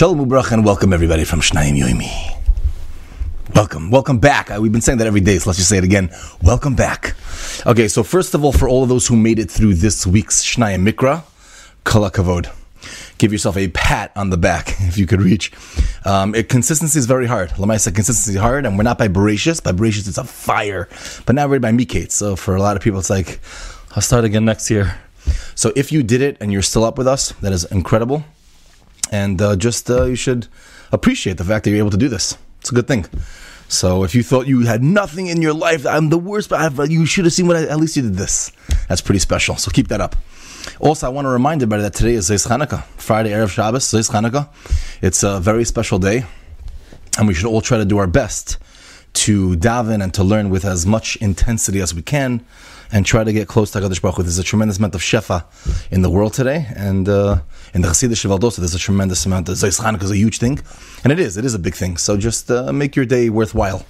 Shalom ubrach and welcome everybody from Shnayim Yoimi. Welcome back. We've been saying that every day, so let's just say it again. Welcome back. Okay, so first of all, for all of those who made it through this week's Shnayim Mikra, kol hakavod. Give yourself a pat on the back if you could reach. Consistency is very hard. Lamaisa, consistency is hard, and we're not by Boratius. By Boratius, it's a fire. But now we're by Miketz, so for a lot of people, it's like, I'll start again next year. So if you did it and you're still up with us, that is incredible. And you should appreciate the fact that you're able to do this. It's a good thing. So if you thought you had nothing in your life, I'm the worst, but you should have seen what at least you did this. That's pretty special. So keep that up. Also, I want to remind everybody that today is Zeitz Hanukkah. Friday, Erev Shabbos, Zeitz Hanukkah. It's a very special day, and we should all try to do our best to daven and to learn with as much intensity as we can, and try to get close to HaGadosh Baruch Hu. There's a tremendous amount of shefa in the world today, and in the Chasidah Sheval, there's a tremendous amount. Zeitz Hanukkah is a huge thing, and it is a big thing. So just make your day worthwhile.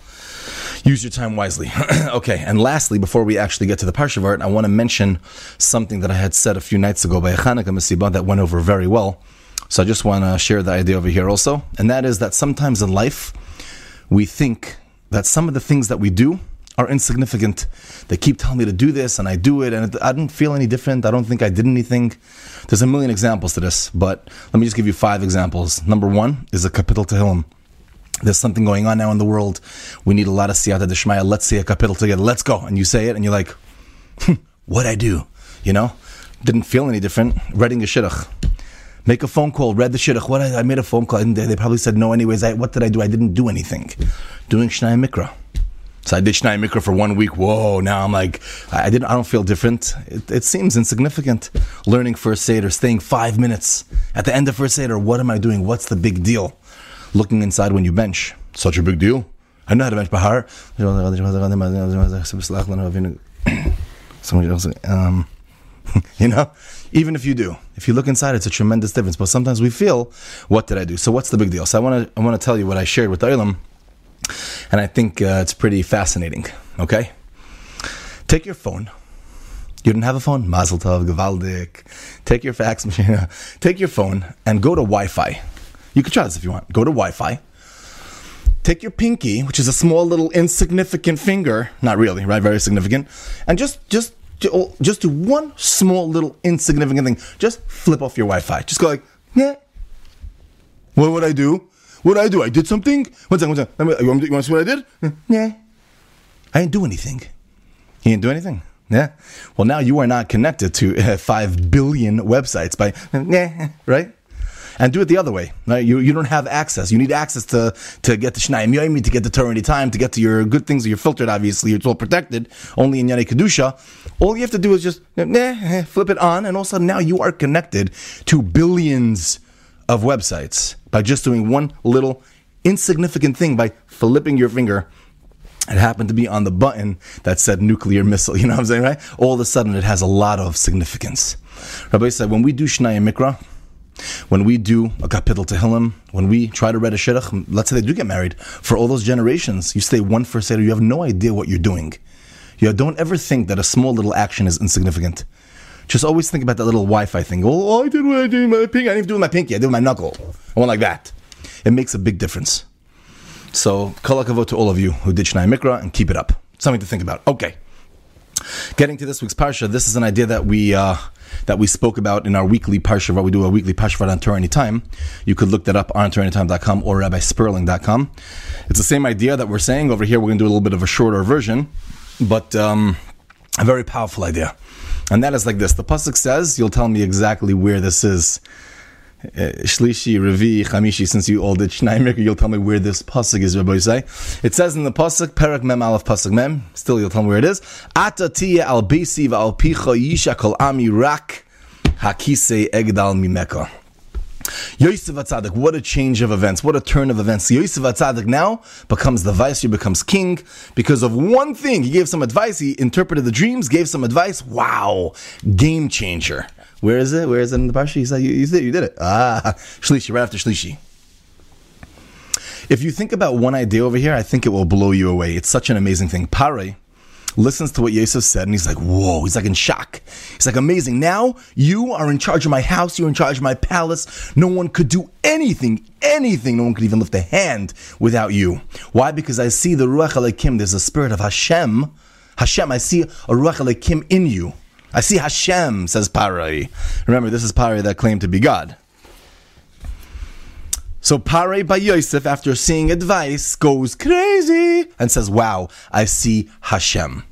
Use your time wisely. Okay, and lastly, before we actually get to the Parshavart, I want to mention something that I had said a few nights ago by HaNukah Mesibah that went over very well. So I just want to share the idea over here also, and that is that sometimes in life, we think that some of the things that we do are insignificant. They keep telling me to do this, and I do it, and I didn't feel any different. I don't think I did anything. There's a million examples to this, but let me just give you 5 examples. Number 1 is a capital tehillim. There's something going on now in the world. We need a lot of siyata deshmaya. Let's say a capital together. Let's go. And you say it, and you're like, what'd I do? You know? Didn't feel any different. Reading a shidduch. Make a phone call. Read the shidduch. I made a phone call. And they probably said no anyways. What did I do? I didn't do anything. Doing Shnayim Mikra. So I did Shnayim Mikra for 1 week. Whoa, now I'm like, I don't feel different. It seems insignificant. Learning first seder. Staying 5 minutes. At the end of first seder, what am I doing? What's the big deal? Looking inside when you bench. Such a big deal. I know how to bench Pare. You know? Even if you do. If you look inside, it's a tremendous difference. But sometimes we feel, what did I do? So what's the big deal? So I want to tell you what I shared with the Eilam. And I think it's pretty fascinating. Okay? Take your phone. You didn't have a phone? Mazel tov, gewaldik. Take your fax machine. Take your phone and go to Wi-Fi. You can try this if you want. Go to Wi-Fi. Take your pinky, which is a small little insignificant finger. Not really, right? Very significant. And just do one small little insignificant thing. Just flip off your Wi-Fi. Just go like, yeah. What would I do? What did I do? I did something? One second. You want to see what I did? Yeah. I didn't do anything. You didn't do anything? Yeah. Well, now you are not connected to 5 billion websites by, yeah, right? And do it the other way. Right? You don't have access. You need access to get to Shnayim Yoimi, to get to TorahAnytime, to get to your good things. You're filtered, obviously. You're all protected. Only in Yenai Kedusha. All you have to do is just flip it on, and all of a sudden now you are connected to billions of websites by just doing one little insignificant thing by flipping your finger. It happened to be on the button that said nuclear missile. You know what I'm saying, right? All of a sudden it has a lot of significance. Rabbi said, when we do Shnayim Mikra, when we do a capital tehillim, when we try to read a shidduch, let's say they do get married, for all those generations, you stay one first seder, you have no idea what you're doing. You don't ever think that a small little action is insignificant. Just always think about that little Wi-Fi thing. Oh, I did what I did with my pinky. I didn't even do it with my pinky. I did it with my knuckle. I went like that. It makes a big difference. So, kol hakavod to all of you who did Shnayim Mikra, and keep it up. Something to think about. Okay. Getting to this week's parsha, this is an idea that we spoke about in our weekly Parshavart. We do a weekly Parshavart on TorahAnytime. You could look that up on TorahAnytime.com or RabbiSperling.com. It's the same idea that we're saying over here. We're going to do a little bit of a shorter version, but a very powerful idea. And that is like this. The Pasuk says, you'll tell me exactly where this is. Shlishi, Revi, Chamishi, since you all did Shnayim Mikra, you'll tell me where this Pasuk is, Rabbi Yisai. It says in the Pasuk, Perak Mem Aleph Pasuk Mem, still you'll tell me where it is. Atatiya al Bisi va'al Picha Yisha kol ami rak hakisei egdal mimeka. Yosef HaTzadik, what a change of events, what a turn of events. Yosef HaTzadik now becomes the viceroy, becomes king because of one thing. He gave some advice, he interpreted the dreams, gave some advice. Wow, game changer. Where is it? Where is it in the parsha? He said, you did it. Shlishi, right after Shlishi. If you think about one idea over here, I think it will blow you away. It's such an amazing thing. Pare listens to what Yosef said, and he's like, whoa, he's like in shock. He's like, amazing. Now you are in charge of my house. You're in charge of my palace. No one could do anything. No one could even lift a hand without you. Why? Because I see the Ruach Elokim. There's a spirit of Hashem. Hashem, I see a Ruach Elokim in you. I see Hashem, says Pare. Remember, this is Pare that claimed to be God. So Pare by Yosef, after seeing advice, goes crazy and says, wow, I see Hashem.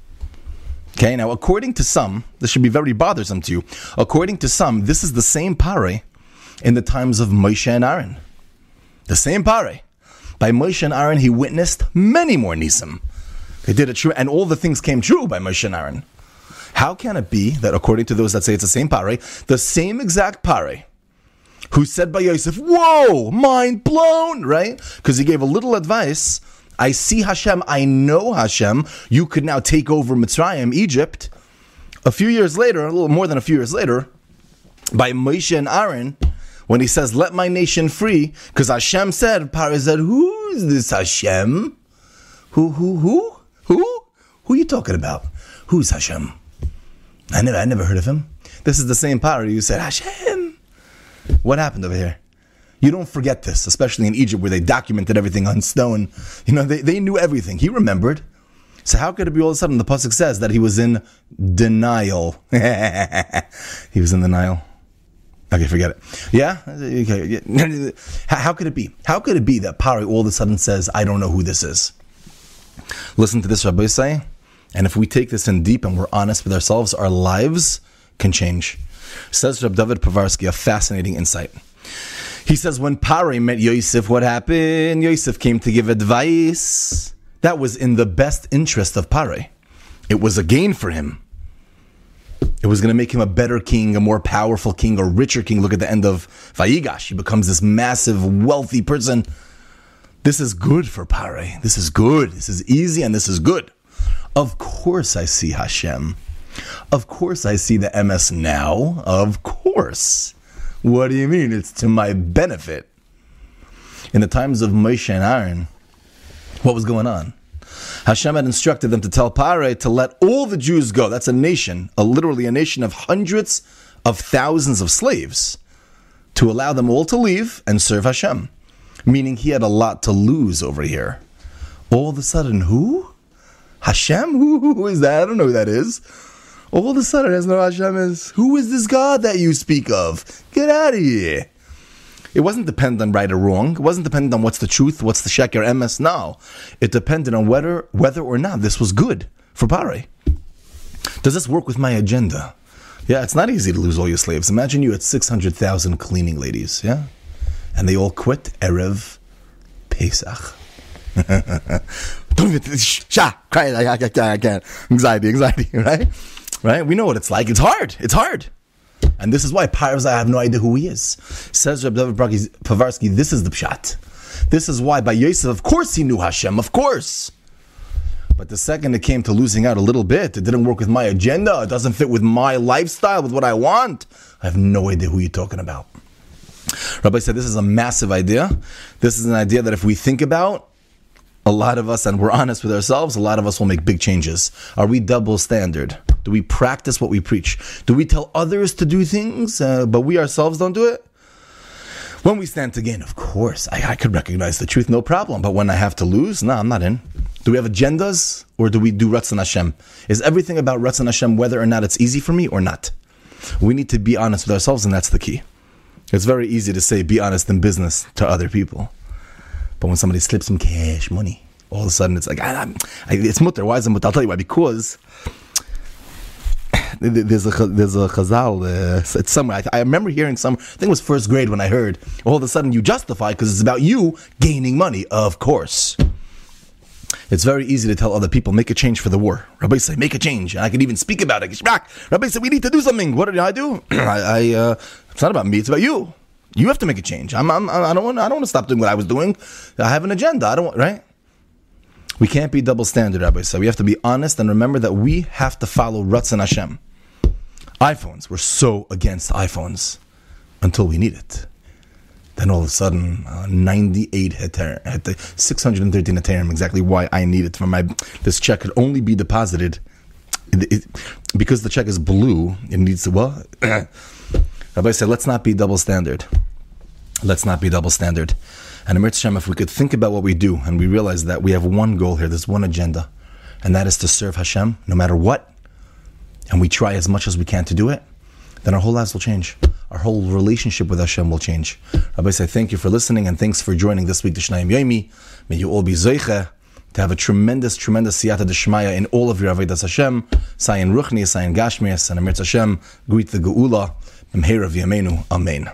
Okay, now according to some, this should be very bothersome to you. According to some, this is the same Pare in the times of Moshe and Aaron. The same Pare. By Moshe and Aaron, he witnessed many more nisim. They did it true, and all the things came true by Moshe and Aaron. How can it be that according to those that say it's the same Pare, the same exact Pare, who said by Yosef, whoa, mind blown, right? Because he gave a little advice. I see Hashem, I know Hashem, you could now take over Mitzrayim, Egypt. A few years later, a little more than a few years later, by Moshe and Aaron, when he says, let my nation free, because Hashem said, Pare said, who's this Hashem? Who? Who are you talking about? Who's Hashem? I never heard of him. This is the same Pare who said, Hashem. What happened over here? You don't forget this, especially in Egypt where they documented everything on stone. You know, they knew everything. He remembered. So how could it be all of a sudden the Pasuk says that he was in denial? He was in denial. Okay, forget it. Yeah? Okay. Yeah. How could it be? How could it be that Pare all of a sudden says, I don't know who this is? Listen to this, Rabbi say. And if we take this in deep and we're honest with ourselves, our lives can change. Says Rabbi David Pavarsky, a fascinating insight. He says, when Pare met Yosef, what happened? Yosef came to give advice. That was in the best interest of Pare. It was a gain for him. It was going to make him a better king, a more powerful king, a richer king. Look at the end of Vayigash. He becomes this massive, wealthy person. This is good for Pare. This is good. This is easy and this is good. Of course I see Hashem. Of course I see the MS now. Of course. What do you mean? It's to my benefit. In the times of Moshe and Aaron, what was going on? Hashem had instructed them to tell Pare to let all the Jews go. That's a nation, literally a nation of hundreds of thousands of slaves, to allow them all to leave and serve Hashem. Meaning he had a lot to lose over here. All of a sudden, who? Hashem? Who is that? I don't know who that is. All of a sudden, there's no Hashem is. Who is this God that you speak of? Get out of here. It wasn't dependent on right or wrong. It wasn't dependent on what's the truth, what's the sheker, MS now. It depended on whether or not this was good for Pare. Does this work with my agenda? Yeah, it's not easy to lose all your slaves. Imagine you had 600,000 cleaning ladies, yeah? And they all quit Erev Pesach. Don't even cry. I can't. Anxiety, right? Right? We know what it's like. It's hard. And this is why Pare, I have no idea who he is. Says Rabbi David Pavarsky, this is the pshat. This is why by Yosef, of course he knew Hashem, of course. But the second it came to losing out a little bit, it didn't work with my agenda, it doesn't fit with my lifestyle, with what I want. I have no idea who you're talking about. Rabbi said, this is a massive idea. This is an idea that if we think about, a lot of us, and we're honest with ourselves, a lot of us will make big changes. Are we double standard? Do we practice what we preach? Do we tell others to do things, but we ourselves don't do it? When we stand to gain, of course, I could recognize the truth, no problem. But when I have to lose, no, I'm not in. Do we have agendas, or do we do ratzon Hashem? Is everything about ratzon Hashem, whether or not it's easy for me or not? We need to be honest with ourselves, and that's the key. It's very easy to say, be honest in business to other people. But when somebody slips some cash money, all of a sudden it's like, it's mutter. Why is it mutter? I'll tell you why. Because there's a chazal, it's somewhere. I remember hearing some, I think it was first grade when I heard, all of a sudden you justify because it's about you gaining money. Of course. It's very easy to tell other people, make a change for the war. Rabbi said, make a change. And I can even speak about it. Rabbi said, we need to do something. What did I do? It's not about me, it's about you. You have to make a change. I don't want to stop doing what I was doing. I have an agenda. Right? We can't be double standard, Rabbi. So we have to be honest and remember that we have to follow ratzon Hashem. iPhones. We're so against iPhones until we need it. Then all of a sudden, 98 heter, 613 heterim, exactly why I need it. This check could only be deposited because the check is blue, it needs to, well, Rabbi said, let's not be double standard. Let's not be double standard. And Emet Hashem, if we could think about what we do and we realize that we have one goal here, there's one agenda, and that is to serve Hashem no matter what, and we try as much as we can to do it, then our whole lives will change. Our whole relationship with Hashem will change. Rabbi said, thank you for listening and thanks for joining this week to Shnayim Yoimi. May you all be Zoiche to have a tremendous, tremendous siyata deshmaya in all of your avodas Hashem. Sayin Ruchni, Sayin Gashmias, and Emet Hashem, greet the Geula, Memheirav Yamenu, Amen.